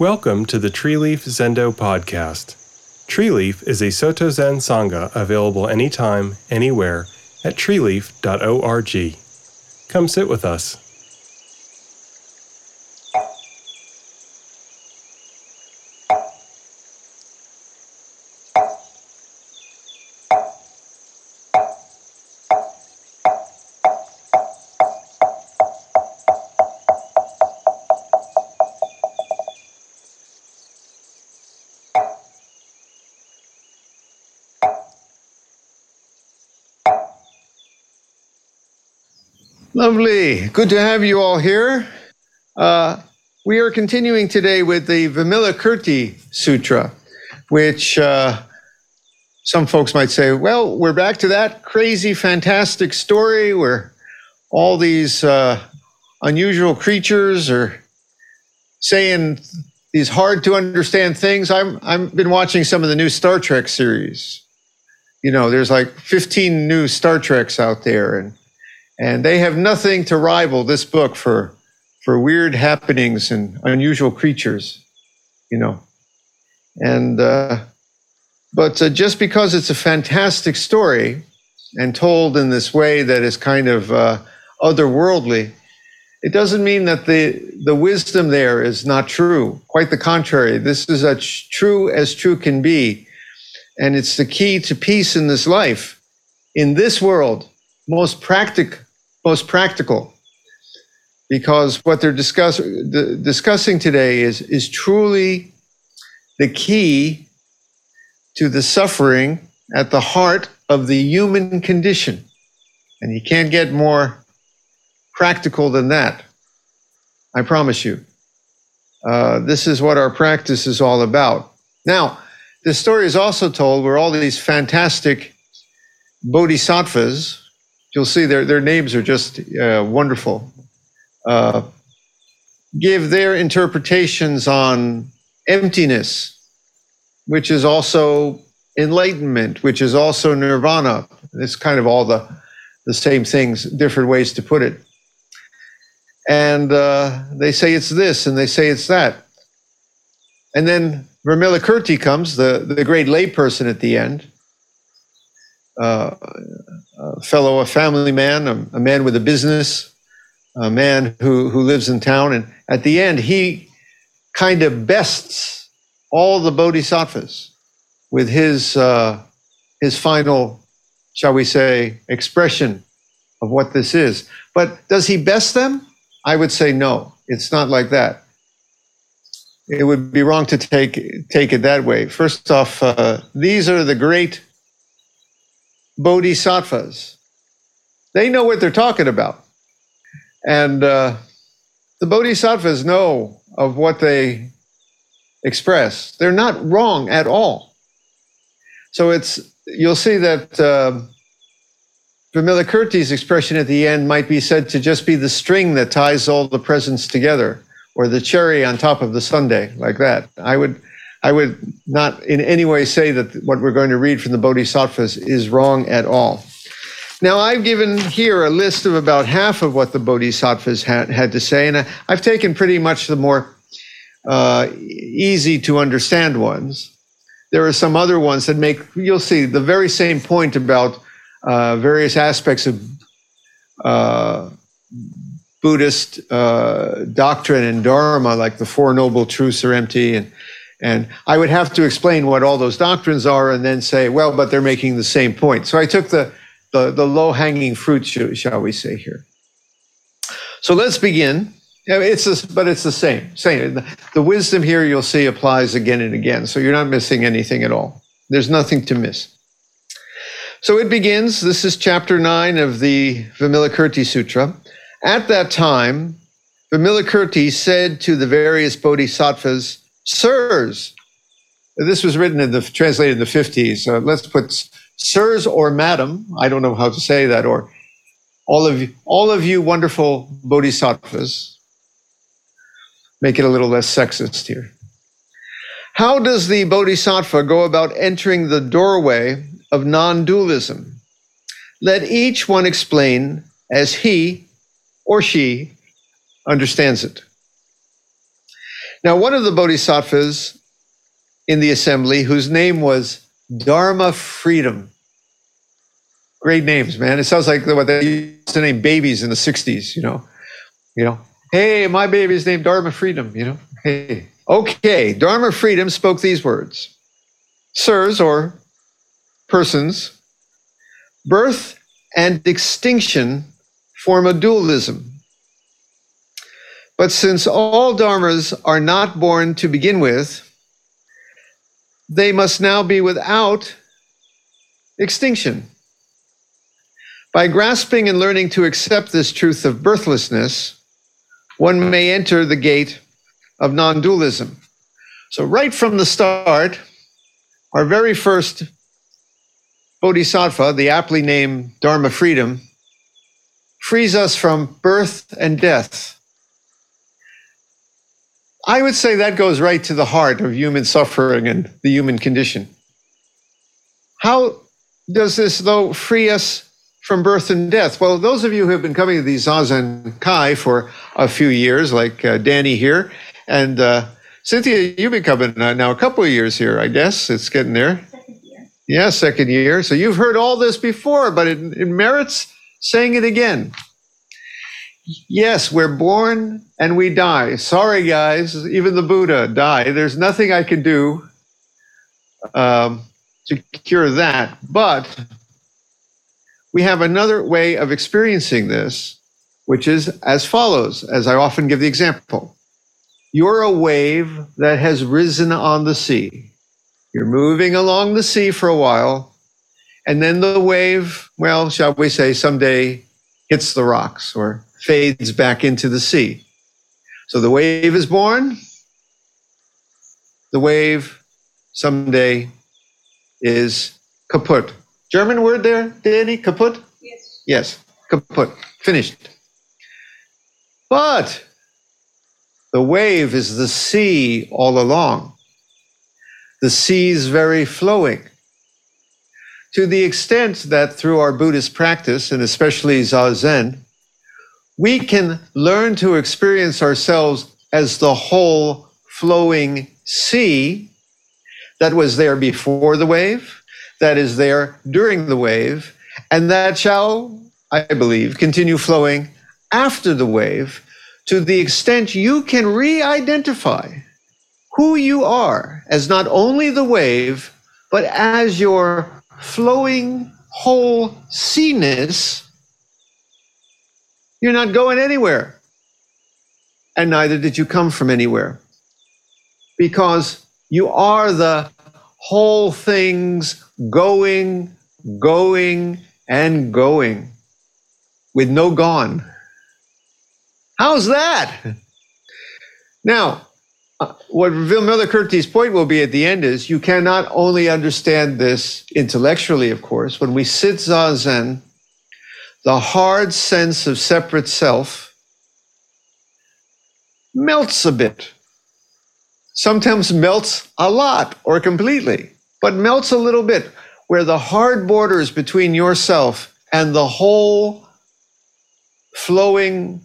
Welcome to the Treeleaf Zendo podcast. Treeleaf is a Soto Zen Sangha available anytime, anywhere at treeleaf.org. Come sit with us. Lovely. Good to have you all here. We are continuing today with the Vimalakirti Sutra, which some folks might say, well, we're back to that crazy, fantastic story where all these unusual creatures are saying these hard-to-understand things. I've been watching some of the new Star Trek series. You know, there's like 15 new Star Treks out there, and they have nothing to rival this book for weird happenings and unusual creatures, you know. And but just because it's a fantastic story and told in this way that is kind of otherworldly, it doesn't mean that the wisdom there is not true. Quite the contrary. This is as true as true can be, and it's the key to peace in this life, in this world. Most practical, because what they're discussing today is truly the key to the suffering at the heart of the human condition. And you can't get more practical than that, I promise you. This is what our practice is all about. Now, this story is also told where all these fantastic bodhisattvas, you'll see their names are just wonderful, give their interpretations on emptiness, which is also enlightenment, which is also nirvana. It's kind of all the same things, different ways to put it. And they say it's this, and they say it's that. And then Vimalakirti comes, the great layperson at the end, a family man, a man with a business, a man who lives in town. And at the end, he kind of bests all the bodhisattvas with his final, shall we say, expression of what this is. But does he best them? I would say no. It's not like that. It would be wrong to take it that way. First off, these are the great bodhisattvas. They know what they're talking about. And the bodhisattvas know of what they express. They're not wrong at all. So you'll see that Vimalakirti's expression at the end might be said to just be the string that ties all the presents together, or the cherry on top of the sundae, like that. I would not in any way say that what we're going to read from the bodhisattvas is wrong at all. Now, I've given here a list of about half of what the bodhisattvas had to say, and I've taken pretty much the more easy to understand ones. There are some other ones that make, you'll see, the very same point about various aspects of Buddhist doctrine and dharma, like the Four Noble Truths are empty, and I would have to explain what all those doctrines are and then say, well, but they're making the same point. So I took the low-hanging fruit, shall we say, here. So let's begin. But it's the same. The wisdom here, you'll see, applies again and again. So you're not missing anything at all. There's nothing to miss. So it begins. This is chapter 9 of the Vimalakirti Sutra. At that time, Vimalakirti said to the various bodhisattvas, "Sirs," this was written translated in the 50s. Let's put "sirs" or "madam." I don't know how to say that. Or all of you, wonderful bodhisattvas. Make it a little less sexist here. How does the bodhisattva go about entering the doorway of non-dualism? Let each one explain as he or she understands it. Now, one of the bodhisattvas in the assembly, whose name was Dharma Freedom. Great names, man. It sounds like what they used to name babies in the 60s, you know. Hey, my baby's named Dharma Freedom, you know. Hey. Okay, Dharma Freedom spoke these words. Sirs, or persons, birth and extinction form a dualism. But since all dharmas are not born to begin with, they must now be without extinction. By grasping and learning to accept this truth of birthlessness, one may enter the gate of non-dualism. So right from the start, our very first bodhisattva, the aptly named Dharma Freedom, frees us from birth and death. I would say that goes right to the heart of human suffering and the human condition. How does this, though, free us from birth and death? Well, those of you who have been coming to the Zazen Kai for a few years, like Danny here, and Cynthia, you've been coming now a couple of years here, I guess. It's getting there. Second year. Yeah, second year. So you've heard all this before, but it merits saying it again. Yes, we're born and we die. Sorry, guys, even the Buddha died. There's nothing I can do to cure that, but we have another way of experiencing this, which is as follows, as I often give the example. You're a wave that has risen on the sea. You're moving along the sea for a while, and then the wave, well, shall we say, someday hits the rocks or fades back into the sea. So the wave is born. The wave someday is kaput. German word there, Danny? Kaput? Yes. Yes, kaput. Finished. But the wave is the sea all along. The sea's very flowing. To the extent that through our Buddhist practice, and especially Zazen, we can learn to experience ourselves as the whole flowing sea that was there before the wave, that is there during the wave, and that shall, I believe, continue flowing after the wave, to the extent you can re-identify who you are as not only the wave, but as your flowing whole sea-ness. You're not going anywhere, and neither did you come from anywhere, because you are the whole things going, going, and going, with no gone. How's that? Now, what Vimalakirti's point will be at the end is, you cannot only understand this intellectually, of course. When we sit Zazen, the hard sense of separate self melts a bit. Sometimes melts a lot or completely, but melts a little bit, where the hard borders between yourself and the whole flowing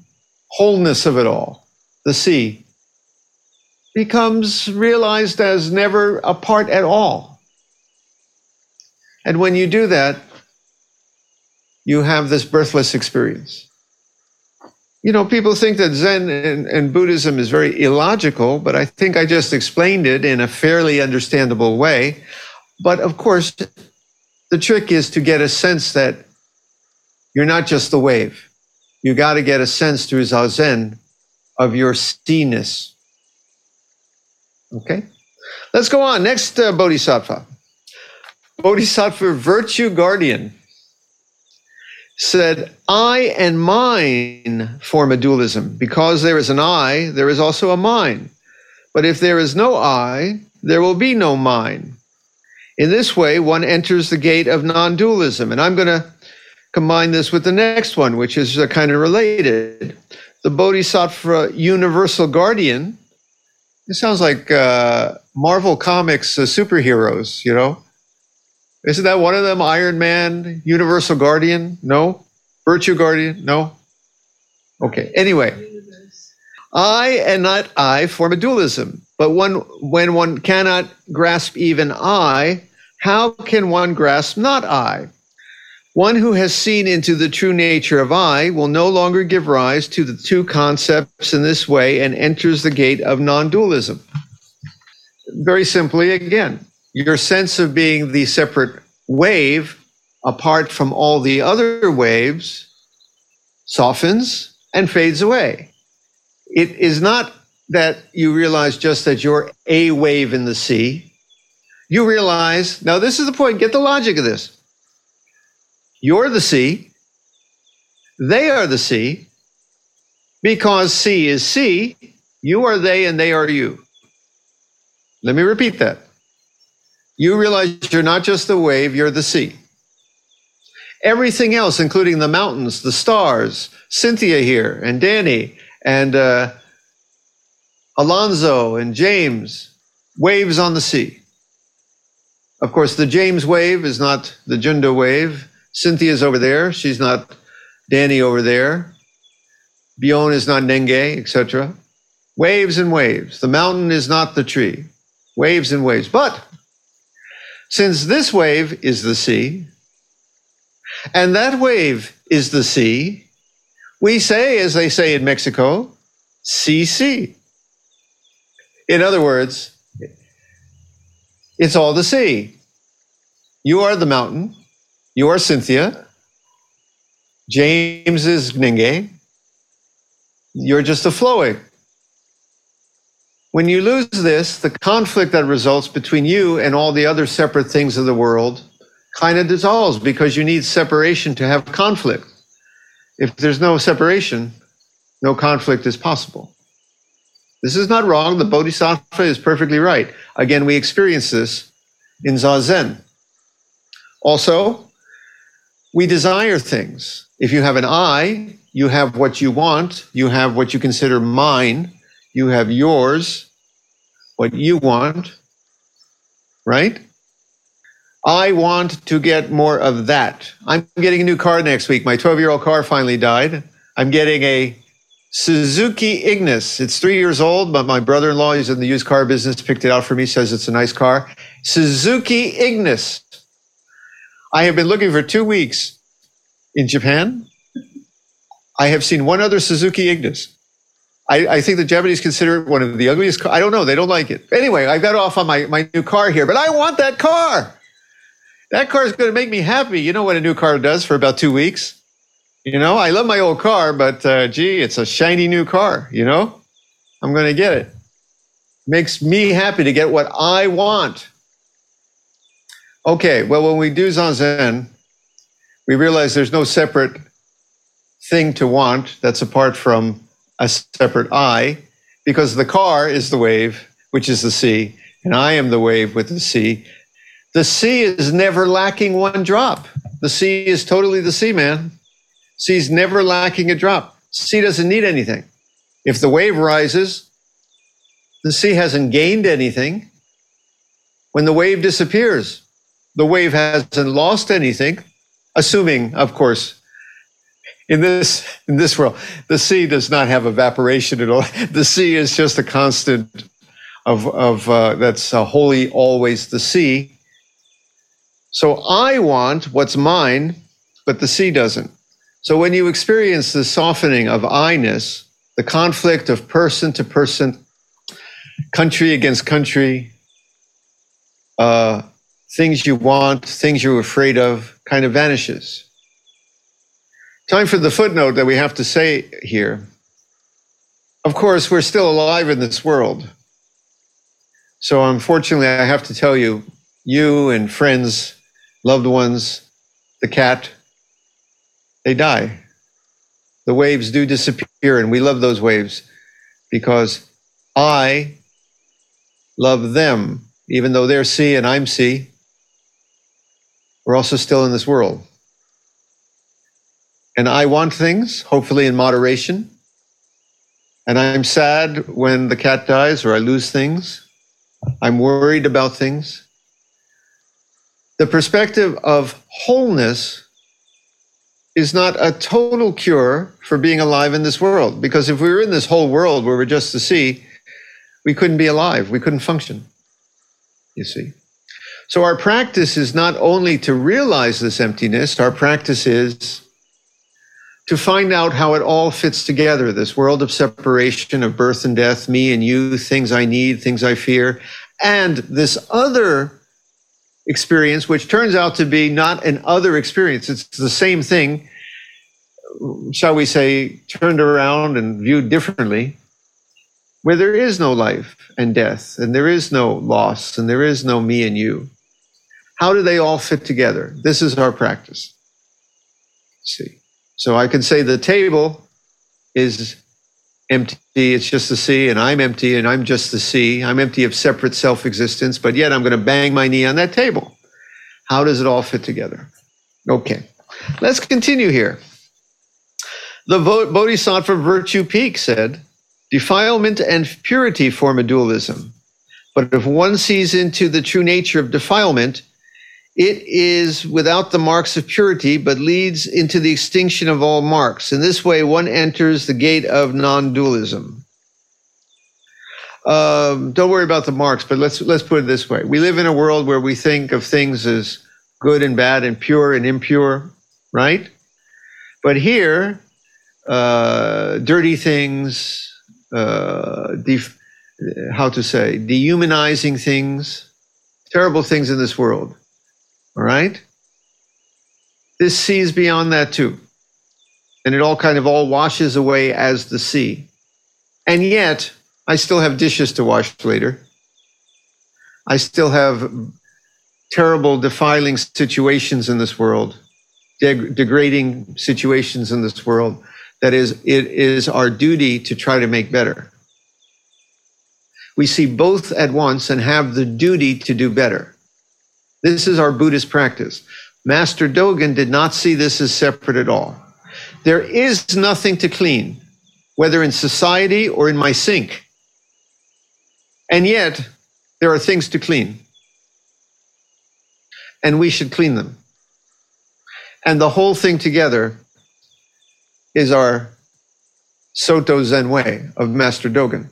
wholeness of it all, the sea, becomes realized as never apart at all. And when you do that, you have this birthless experience. You know, people think that Zen and Buddhism is very illogical, but I think I just explained it in a fairly understandable way. But of course, the trick is to get a sense that you're not just the wave. You got to get a sense through Zazen of your sea-ness. Okay? Let's go on. Next bodhisattva. Bodhisattva Virtue Guardian said, I and mine form a dualism. Because there is an I, there is also a mine. But if there is no I, there will be no mine. In this way, one enters the gate of non-dualism. And I'm going to combine this with the next one, which is kind of related. The Bodhisattva Universal Guardian. It sounds like Marvel Comics superheroes, you know. Isn't that one of them? Iron Man, Universal Guardian? No? Virtue Guardian? No? Okay. Anyway, I and not I form a dualism, but when one cannot grasp even I, how can one grasp not I? One who has seen into the true nature of I will no longer give rise to the two concepts in this way and enters the gate of non-dualism. Very simply, again, your sense of being the separate wave apart from all the other waves softens and fades away. It is not that you realize just that you're a wave in the sea. You realize, now this is the point, get the logic of this. You're the sea, they are the sea, because sea is sea, you are they and they are you. Let me repeat that. You realize you're not just the wave, you're the sea. Everything else, including the mountains, the stars, Cynthia here, and Danny, and Alonzo, and James, waves on the sea. Of course, the James wave is not the Junda wave. Cynthia's over there, she's not Danny over there. Bion is not Nenge, etc. Waves and waves. The mountain is not the tree. Waves and waves. But since this wave is the sea, and that wave is the sea, we say, as they say in Mexico, sea, sea. In other words, it's all the sea. You are the mountain. You are Cynthia. James is Nenge. You're just a flowing. When you lose this, the conflict that results between you and all the other separate things of the world kind of dissolves, because you need separation to have conflict. If there's no separation, no conflict is possible. This is not wrong. The Bodhisattva is perfectly right. Again, we experience this in Zazen. Also, we desire things. If you have an I, you have what you want, you have what you consider mine, you have yours, what you want, right? I want to get more of that. I'm getting a new car next week. My 12-year-old car finally died. I'm getting a Suzuki Ignis. It's 3 years old, but my brother-in-law, who's in the used car business, picked it out for me, says it's a nice car. Suzuki Ignis. I have been looking for 2 weeks in Japan. I have seen one other Suzuki Ignis. I think the Japanese consider it one of the ugliest cars. I don't know. They don't like it. Anyway, I got off on my new car here, but I want that car. That car is going to make me happy. You know what a new car does for about 2 weeks. You know, I love my old car, but gee, it's a shiny new car, you know? I'm going to get it. Makes me happy to get what I want. Okay, well, when we do Zazen, we realize there's no separate thing to want that's apart from a separate I, because the car is the wave, which is the sea, and I am the wave with the sea. The sea is never lacking one drop. The sea is totally the sea, man. Sea's never lacking a drop. Sea doesn't need anything. If the wave rises, the sea hasn't gained anything. When the wave disappears, the wave hasn't lost anything, assuming, of course, in this world, the sea does not have evaporation at all. The sea is just a constant of that's wholly always the sea. So I want what's mine, but the sea doesn't. So when you experience the softening of I-ness, the conflict of person to person, country against country, things you want, things you're afraid of, kind of vanishes. Time for the footnote that we have to say here. Of course, we're still alive in this world. So unfortunately, I have to tell you, you and friends, loved ones, the cat, they die. The waves do disappear, and we love those waves because I love them, even though they're sea and I'm sea. We're also still in this world. And I want things, hopefully in moderation. And I'm sad when the cat dies or I lose things. I'm worried about things. The perspective of wholeness is not a total cure for being alive in this world. Because if we were in this whole world where we're just the sea, we couldn't be alive. We couldn't function, you see. So our practice is not only to realize this emptiness, our practice is to find out how it all fits together, this world of separation, of birth and death, me and you, things I need, things I fear, and this other experience, which turns out to be not an other experience. It's the same thing, shall we say, turned around and viewed differently, where there is no life and death, and there is no loss, and there is no me and you. How do they all fit together? This is our practice. See. So I can say the table is empty, it's just the sea, and I'm empty, and I'm just the sea. I'm empty of separate self-existence, but yet I'm going to bang my knee on that table. How does it all fit together? Okay, let's continue here. The Bodhisattva Virtue Peak said, defilement and purity form a dualism, but if one sees into the true nature of defilement, it is without the marks of purity, but leads into the extinction of all marks. In this way, one enters the gate of non-dualism. Don't worry about the marks, but let's put it this way. We live in a world where we think of things as good and bad and pure and impure, right? But here, dirty things, dehumanizing things, terrible things in this world. All right? This sees beyond that too. And it all kind of all washes away as the sea. And yet, I still have dishes to wash later. I still have terrible, defiling situations in this world, degrading situations in this world. That is, it is our duty to try to make better. We see both at once and have the duty to do better. This is our Buddhist practice. Master Dogen did not see this as separate at all. There is nothing to clean, whether in society or in my sink. And yet, there are things to clean. And we should clean them. And the whole thing together is our Soto Zen way of Master Dogen.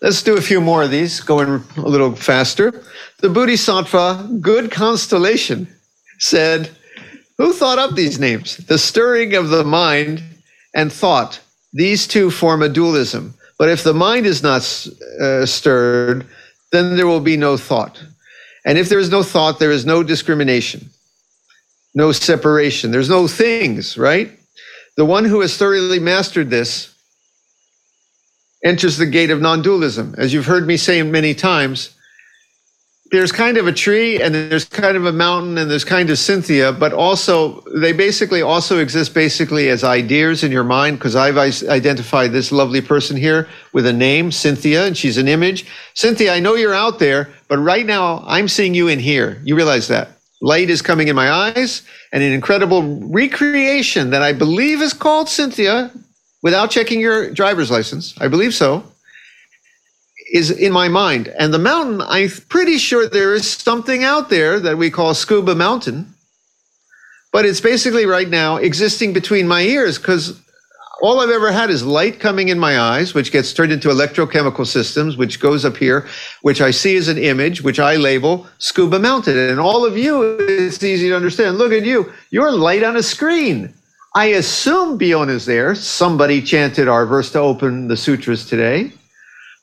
Let's do a few more of these, going a little faster. The Bodhisattva, Good Constellation, said, who thought up these names? The stirring of the mind and thought. These two form a dualism. But if the mind is not stirred, then there will be no thought. And if there is no thought, there is no discrimination, no separation. There's no things, right? The one who has thoroughly mastered this enters the gate of non-dualism. As you've heard me say many times, there's kind of a tree and there's kind of a mountain and there's kind of Cynthia, but also they basically also exist basically as ideas in your mind, because I've identified this lovely person here with a name, Cynthia, and she's an image. Cynthia, I know you're out there, but right now I'm seeing you in here. You realize that. Light is coming in my eyes and an incredible recreation that I believe is called Cynthia, without checking your driver's license, I believe so, is in my mind. And the mountain, I'm pretty sure there is something out there that we call Scuba Mountain, but it's basically right now existing between my ears, because all I've ever had is light coming in my eyes, which gets turned into electrochemical systems, which goes up here, which I see as an image, which I label Scuba Mountain. And all of you, it's easy to understand. Look at you, you're light on a screen. I assume Bion is there. Somebody chanted our verse to open the sutras today.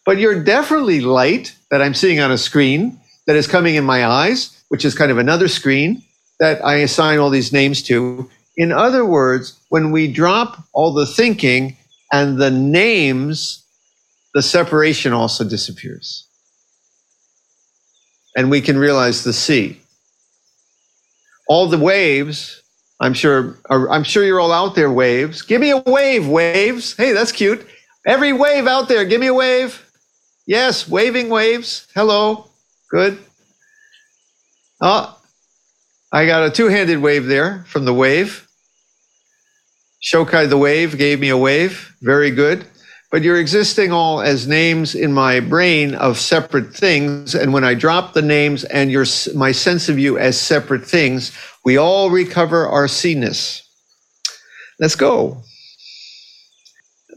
But you're definitely light that I'm seeing on a screen that is coming in my eyes, which is kind of another screen that I assign all these names to. In other words, when we drop all the thinking and the names, the separation also disappears. And we can realize the sea. All the waves, I'm sure you're all out there, waves. Give me a wave, waves. Hey, that's cute. Every wave out there, give me a wave. Yes, waving waves. Hello. Good. Oh, I got a two-handed wave there from the wave. Shokai the wave gave me a wave. Very good. But you're existing all as names in my brain of separate things. And when I drop the names and my sense of you as separate things, we all recover our seeness. Let's go.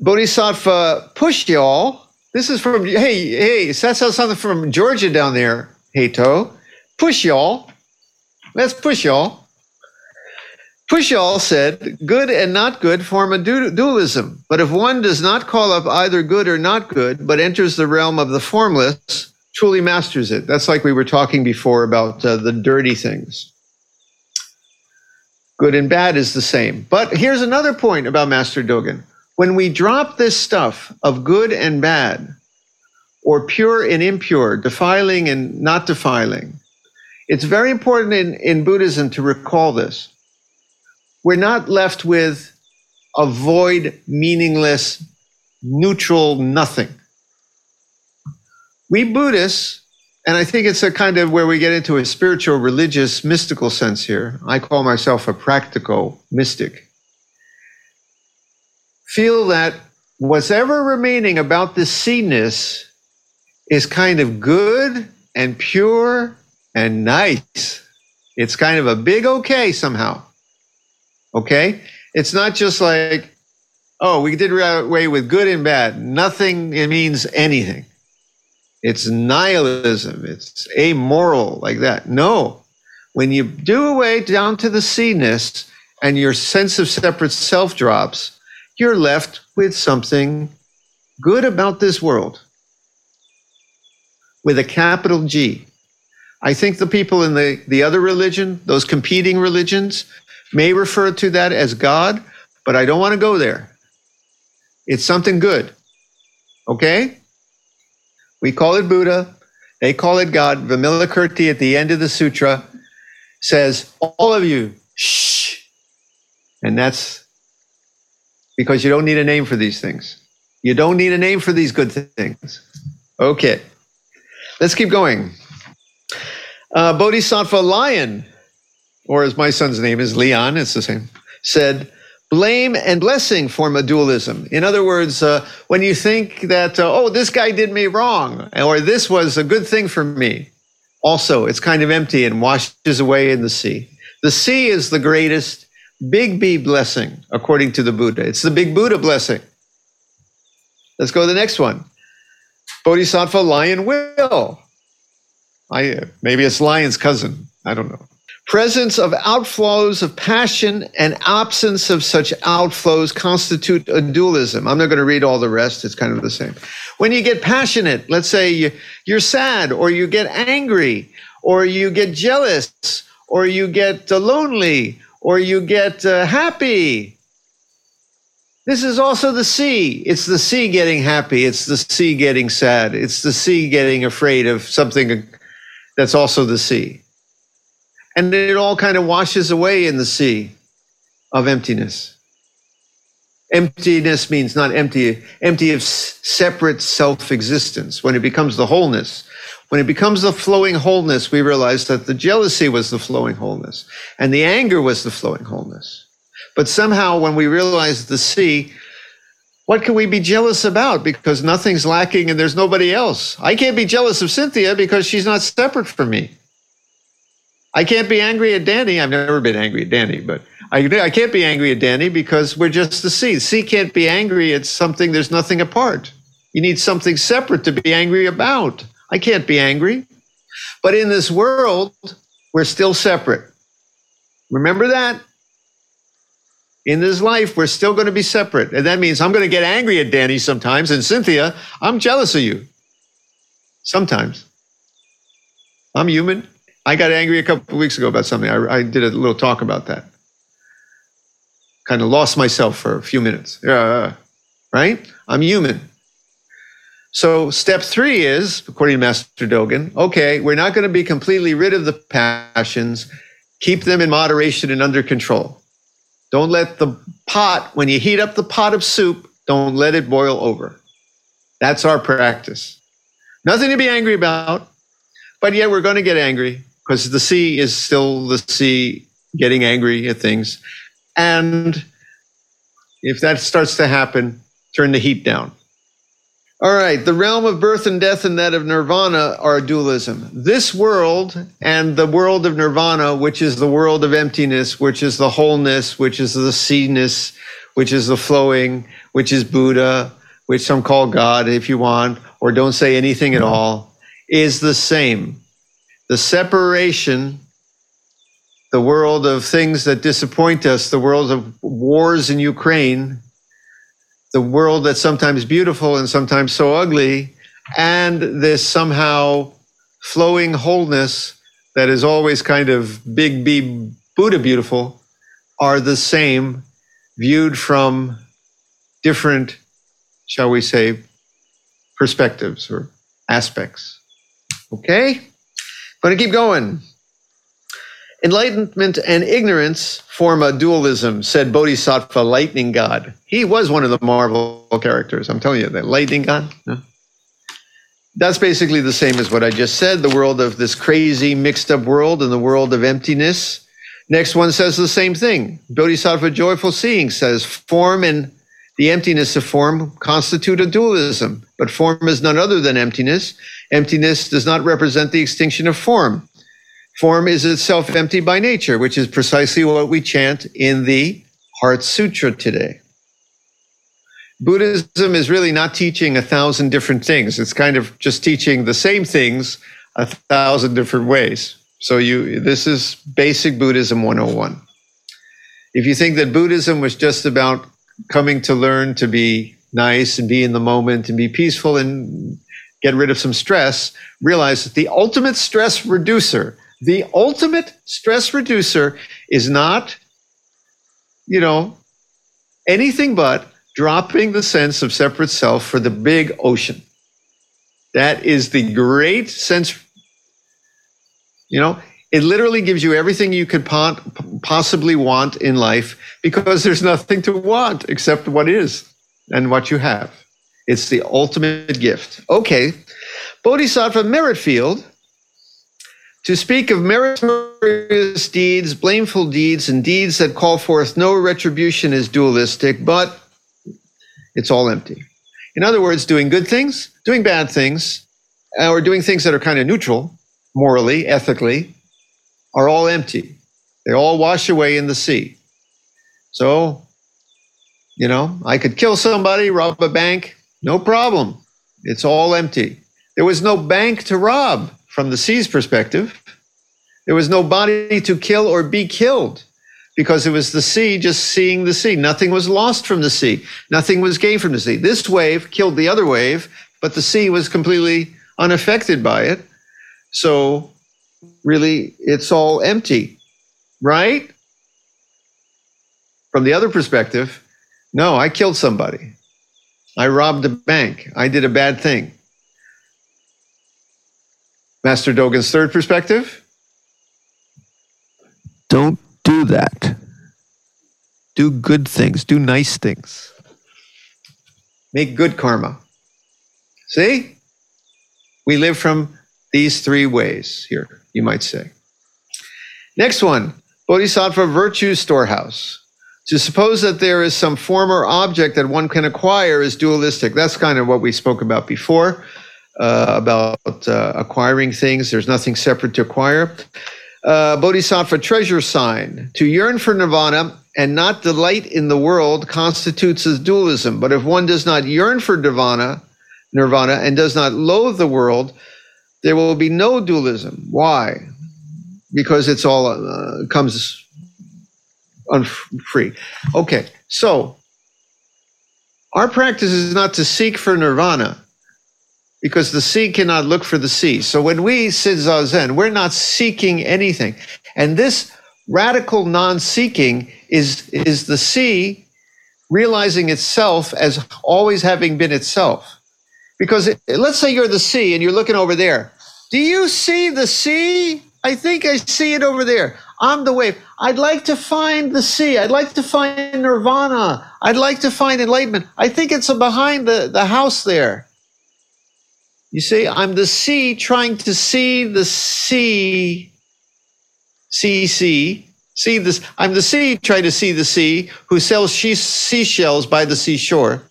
Bodhisattva Pushyal. This is from, hey, that's something from Georgia down there, Hayto. Pushyal. Let's Pushyal. Pushyal said, good and not good form a dualism. But if one does not call up either good or not good, but enters the realm of the formless, truly masters it. That's like we were talking before about the dirty things. Good and bad is the same. But here's another point about Master Dogen. When we drop this stuff of good and bad, or pure and impure, defiling and not defiling, it's very important in Buddhism to recall this. We're not left with a void, meaningless, neutral nothing. We Buddhists, and I think it's a kind of where we get into a spiritual, religious, mystical sense here. I call myself a practical mystic. Feel that what's ever remaining about this seedness is kind of good and pure and nice. It's kind of a big okay somehow. Okay? It's not just like, oh, we did away with good and bad. Nothing, it means anything. It's nihilism. It's amoral, like that. No. When you do away down to the seedness and your sense of separate self drops, you're left with something good about this world. With a capital G. I think the people in the other religion, those competing religions, may refer to that as God, but I don't want to go there. It's something good, okay? We call it Buddha, they call it God. Vimalakirti at the end of the sutra says, all of you, shh. And that's because you don't need a name for these things. You don't need a name for these good things. Okay, let's keep going. Bodhisattva Lion, or as my son's name is, Leon, it's the same, said, blame and blessing form a dualism. In other words, when you think that, oh, this guy did me wrong, or this was a good thing for me, also, it's kind of empty and washes away in the sea. The sea is the greatest big B blessing, according to the Buddha. It's the big Buddha blessing. Let's go to the next one. Bodhisattva Lion Will. Maybe it's Lion's cousin. I don't know. Presence of outflows of passion and absence of such outflows constitute a dualism. I'm not going to read all the rest. It's kind of the same. When you get passionate, let's say you're sad, or you get angry, or you get jealous, or you get lonely, or you get happy. This is also the sea. It's the sea getting happy. It's the sea getting sad. It's the sea getting afraid of something that's also the sea. And it all kind of washes away in the sea of emptiness. Emptiness means not empty, empty of separate self-existence. When it becomes the wholeness, when it becomes the flowing wholeness, we realize that the jealousy was the flowing wholeness and the anger was the flowing wholeness. But somehow when we realize the sea, what can we be jealous about? Because nothing's lacking and there's nobody else. I can't be jealous of Cynthia because she's not separate from me. I can't be angry at Danny. I've never been angry at Danny, but I can't be angry at Danny because we're just the sea. The sea can't be angry at something. There's nothing apart. You need something separate to be angry about. I can't be angry. But in this world, we're still separate. Remember that? In this life, we're still going to be separate. And that means I'm going to get angry at Danny sometimes. And Cynthia, I'm jealous of you. Sometimes. I'm human. I got angry a couple of weeks ago about something. I did a little talk about that. Kind of lost myself for a few minutes. Right? I'm human. So step three is, according to Master Dogen, okay, we're not going to be completely rid of the passions. Keep them in moderation and under control. Don't let the pot, when you heat up the pot of soup, don't let it boil over. That's our practice. Nothing to be angry about, but yet we're going to get angry. Because the sea is still the sea getting angry at things. And if that starts to happen, turn the heat down. All right, the realm of birth and death and that of nirvana are dualism. This world and the world of nirvana, which is the world of emptiness, which is the wholeness, which is the seeness, which is the flowing, which is Buddha, which some call God if you want, or don't say anything at all, is the same. The separation, the world of things that disappoint us, the world of wars in Ukraine, the world that's sometimes beautiful and sometimes so ugly, and this somehow flowing wholeness that is always kind of big B Buddha beautiful, are the same, viewed from different, shall we say, perspectives or aspects. Okay? Going to keep going. Enlightenment and ignorance form a dualism, said Bodhisattva Lightning God. He was one of the Marvel characters. I'm telling you, that Lightning God. No. That's basically the same as what I just said, the world of this crazy mixed up world and the world of emptiness. Next one says the same thing. Bodhisattva Joyful Seeing says form and the emptiness of form constitute a dualism, but form is none other than emptiness. Emptiness does not represent the extinction of form. Form is itself empty by nature, which is precisely what we chant in the Heart Sutra today. Buddhism is really not teaching 1,000 different things. It's kind of just teaching the same things 1,000 different ways. So this is basic Buddhism 101. If you think that Buddhism was just about coming to learn to be nice and be in the moment and be peaceful and get rid of some stress, realize that the ultimate stress reducer is not, you know, anything but dropping the sense of separate self for the big ocean. That is the great sense, you know, it literally gives you everything you could possibly want in life because there's nothing to want except what is and what you have. It's the ultimate gift. Okay, Bodhisattva Merrittfield. To speak of meritorious deeds, blameful deeds, and deeds that call forth no retribution is dualistic, but it's all empty. In other words, doing good things, doing bad things, or doing things that are kind of neutral, morally, ethically, are all empty. They all wash away in the sea. So, you know, I could kill somebody, rob a bank, no problem. It's all empty. There was no bank to rob. From the sea's perspective, there was no body to kill or be killed because it was the sea just seeing the sea. Nothing was lost from the sea. Nothing was gained from the sea. This wave killed the other wave, but the sea was completely unaffected by it. So really, it's all empty, right? From the other perspective, no, I killed somebody. I robbed a bank. I did a bad thing. Master Dogen's third perspective? Don't do that. Do good things. Do nice things. Make good karma. See? We live from these three ways here, you might say. Next one, Bodhisattva Virtue Storehouse. To suppose that there is some form or object that one can acquire is dualistic. That's kind of what we spoke about before. About acquiring things. There's nothing separate to acquire. Bodhisattva treasure sign. To yearn for nirvana and not delight in the world constitutes as dualism. But if one does not yearn for nirvana and does not loathe the world, there will be no dualism. Why? Because it's all comes free. Okay, so our practice is not to seek for nirvana, because the sea cannot look for the sea. So when we sit Zazen, we're not seeking anything. And this radical non-seeking is the sea realizing itself as always having been itself. Because let's say you're the sea and you're looking over there. Do you see the sea? I think I see it over there. I'm the wave. I'd like to find the sea. I'd like to find nirvana. I'd like to find enlightenment. I think it's behind the house there. You see, I'm the sea trying to see the sea. See this. I'm the sea trying to see the sea who sells seashells by the seashore.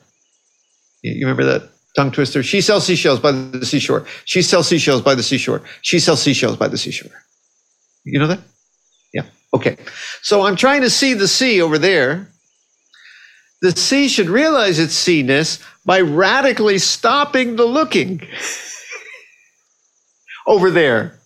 You remember that tongue twister. She sells seashells by the seashore. She sells seashells by the seashore. She sells seashells by the seashore. You know that? Yeah. Okay. So I'm trying to see the sea over there. The sea should realize its sea-ness by radically stopping the looking over there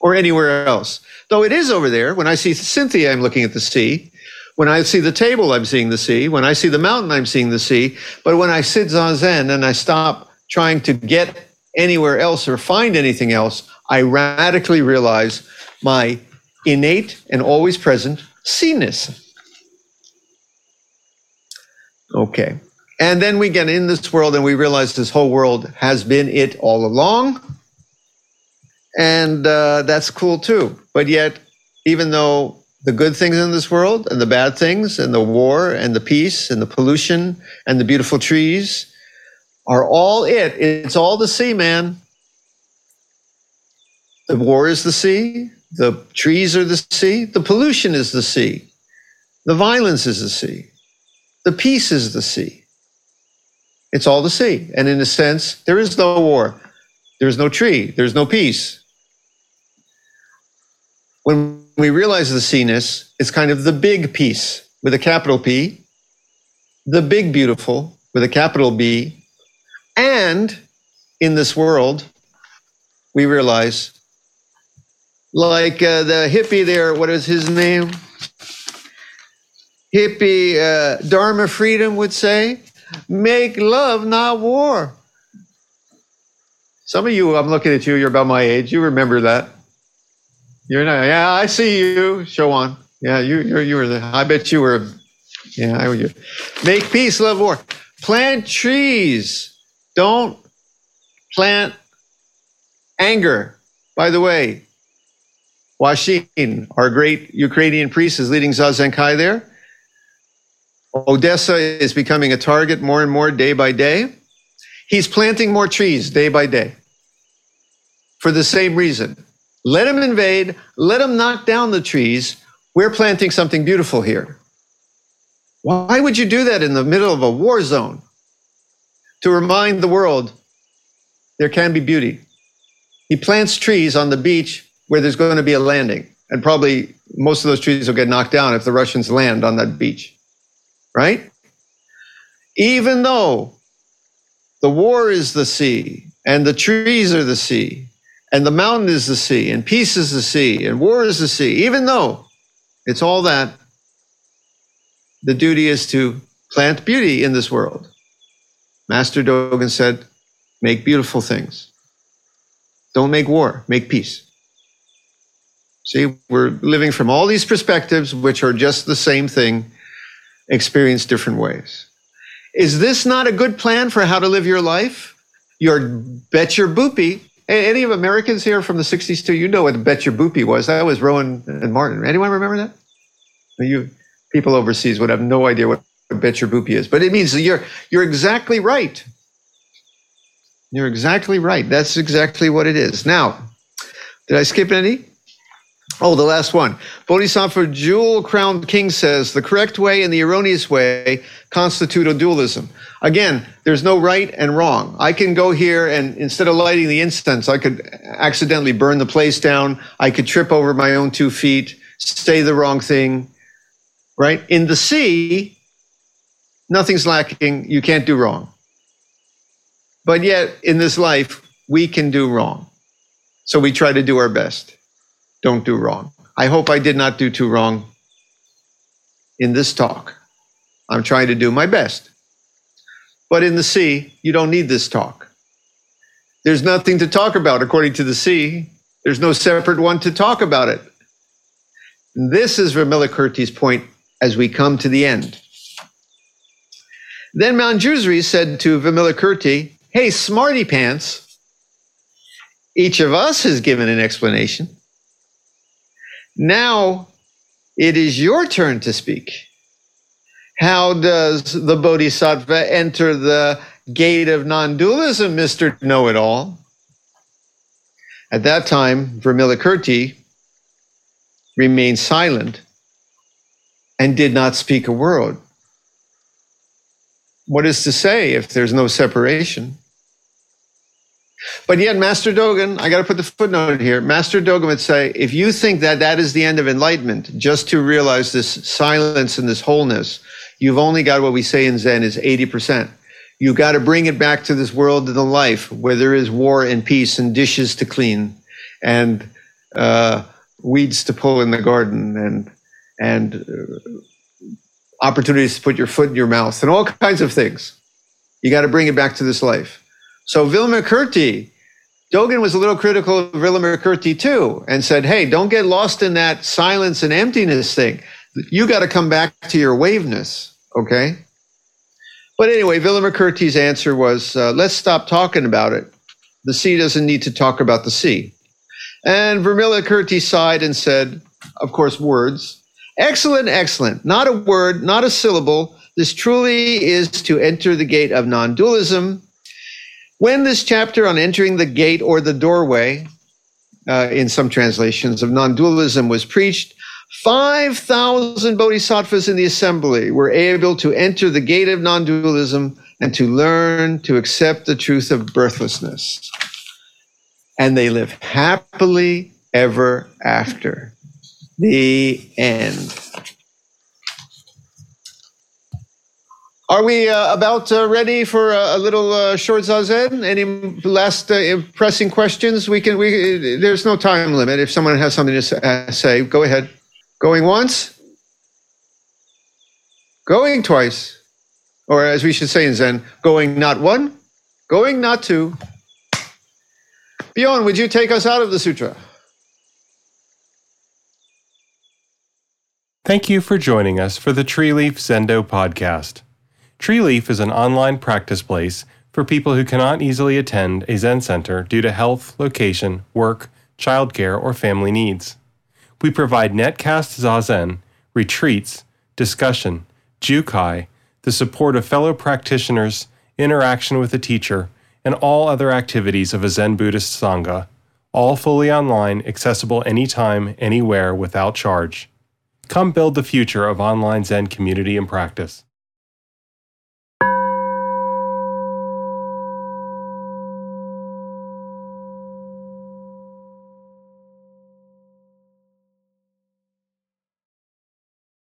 or anywhere else. Though it is over there. When I see Cynthia, I'm looking at the sea. When I see the table, I'm seeing the sea. When I see the mountain, I'm seeing the sea. But when I sit zazen and I stop trying to get anywhere else or find anything else, I radically realize my innate and always present seen-ness. Okay. And then we get in this world and we realize this whole world has been it all along. And that's cool too. But yet, even though the good things in this world and the bad things and the war and the peace and the pollution and the beautiful trees are all it. It's all the sea, man. The war is the sea. The trees are the sea. The pollution is the sea. The violence is the sea. The peace is the sea. It's all the sea. And in a sense, there is no war. There is no tree. There is no peace. When we realize the sea-ness, it's kind of the big peace with a capital P, the big beautiful with a capital B, and in this world, we realize, like the hippie there, what is his name? Hippie Dharma Freedom would say, make love, not war. Some of you, I'm looking at you, you're about my age, you remember that. You're not, yeah, I see you, show on. Yeah, you were there, I bet you were, yeah, I were. Make peace, love, war. Plant trees, don't plant anger. By the way, Washin, our great Ukrainian priest, is leading Zazen Kai there. Odessa is becoming a target more and more day by day. He's planting more trees day by day for the same reason. Let him invade. Let him knock down the trees. We're planting something beautiful here. Why would you do that in the middle of a war zone? To remind the world there can be beauty. He plants trees on the beach where there's going to be a landing. And probably most of those trees will get knocked down if the Russians land on that beach. Right? Even though the war is the sea, and the trees are the sea, and the mountain is the sea, and peace is the sea, and war is the sea, even though it's all that, the duty is to plant beauty in this world. Master Dogen said, make beautiful things. Don't make war, make peace. See, we're living from all these perspectives, which are just the same thing, experienced different ways. Is this not a good plan for how to live your life? Your bet your boopy. Any of Americans here from the 60s too, you know what bet your boopy was. That was Rowan and Martin. Anyone remember that? You people overseas would have no idea what bet your boopy is, but it means that you're exactly right. You're exactly right. That's exactly what it is. Now, did I skip any? Oh, the last one. Bodhisattva Jewel-Crowned King says, the correct way and the erroneous way constitute a dualism. Again, there's no right and wrong. I can go here and instead of lighting the incense, I could accidentally burn the place down. I could trip over my own 2 feet, say the wrong thing, right? In the sea, nothing's lacking. You can't do wrong. But yet, in this life, we can do wrong. So we try to do our best. Don't do wrong. I hope I did not do too wrong in this talk. I'm trying to do my best. But in the sea, you don't need this talk. There's nothing to talk about according to the sea. There's no separate one to talk about it. And this is Vimalakirti's point as we come to the end. Then Manjusri said to Vimalakirti, hey, smarty pants, each of us has given an explanation. Now it is your turn to speak. How does the Bodhisattva enter the gate of non-dualism, Mr. Know-it-all? At that time, Vimalakirti remained silent and did not speak a word. What is to say if there's no separation? But yet, Master Dogen, I got to put the footnote here. Master Dogen would say, if you think that that is the end of enlightenment, just to realize this silence and this wholeness, you've only got what we say in Zen is 80%. You got to bring it back to this world of the life where there is war and peace and dishes to clean and weeds to pull in the garden and opportunities to put your foot in your mouth and all kinds of things. You got to bring it back to this life. So Vimalakirti, Dogen was a little critical of Vimalakirti too and said, hey, don't get lost in that silence and emptiness thing. You got to come back to your waveness, okay? But anyway, Vimalakirti's answer was, let's stop talking about it. The sea doesn't need to talk about the sea. And Vimalakirti sighed and said, of course, words. Excellent, excellent. Not a word, not a syllable. This truly is to enter the gate of non-dualism. When this chapter on entering the gate or the doorway, in some translations of non-dualism, was preached, 5,000 bodhisattvas in the assembly were able to enter the gate of non-dualism and to learn to accept the truth of birthlessness. And they live happily ever after. The end. Are we about ready for a little short zazen? Any last pressing questions? There's no time limit. If someone has something to say, go ahead. Going once, going twice, or as we should say in Zen, going not one, going not two. Bjorn, would you take us out of the sutra? Thank you for joining us for the Treeleaf Zendo podcast. Treeleaf is an online practice place for people who cannot easily attend a Zen center due to health, location, work, childcare, or family needs. We provide netcast zazen, retreats, discussion, jukai, the support of fellow practitioners, interaction with a teacher, and all other activities of a Zen Buddhist Sangha, all fully online, accessible anytime, anywhere, without charge. Come build the future of online Zen community and practice.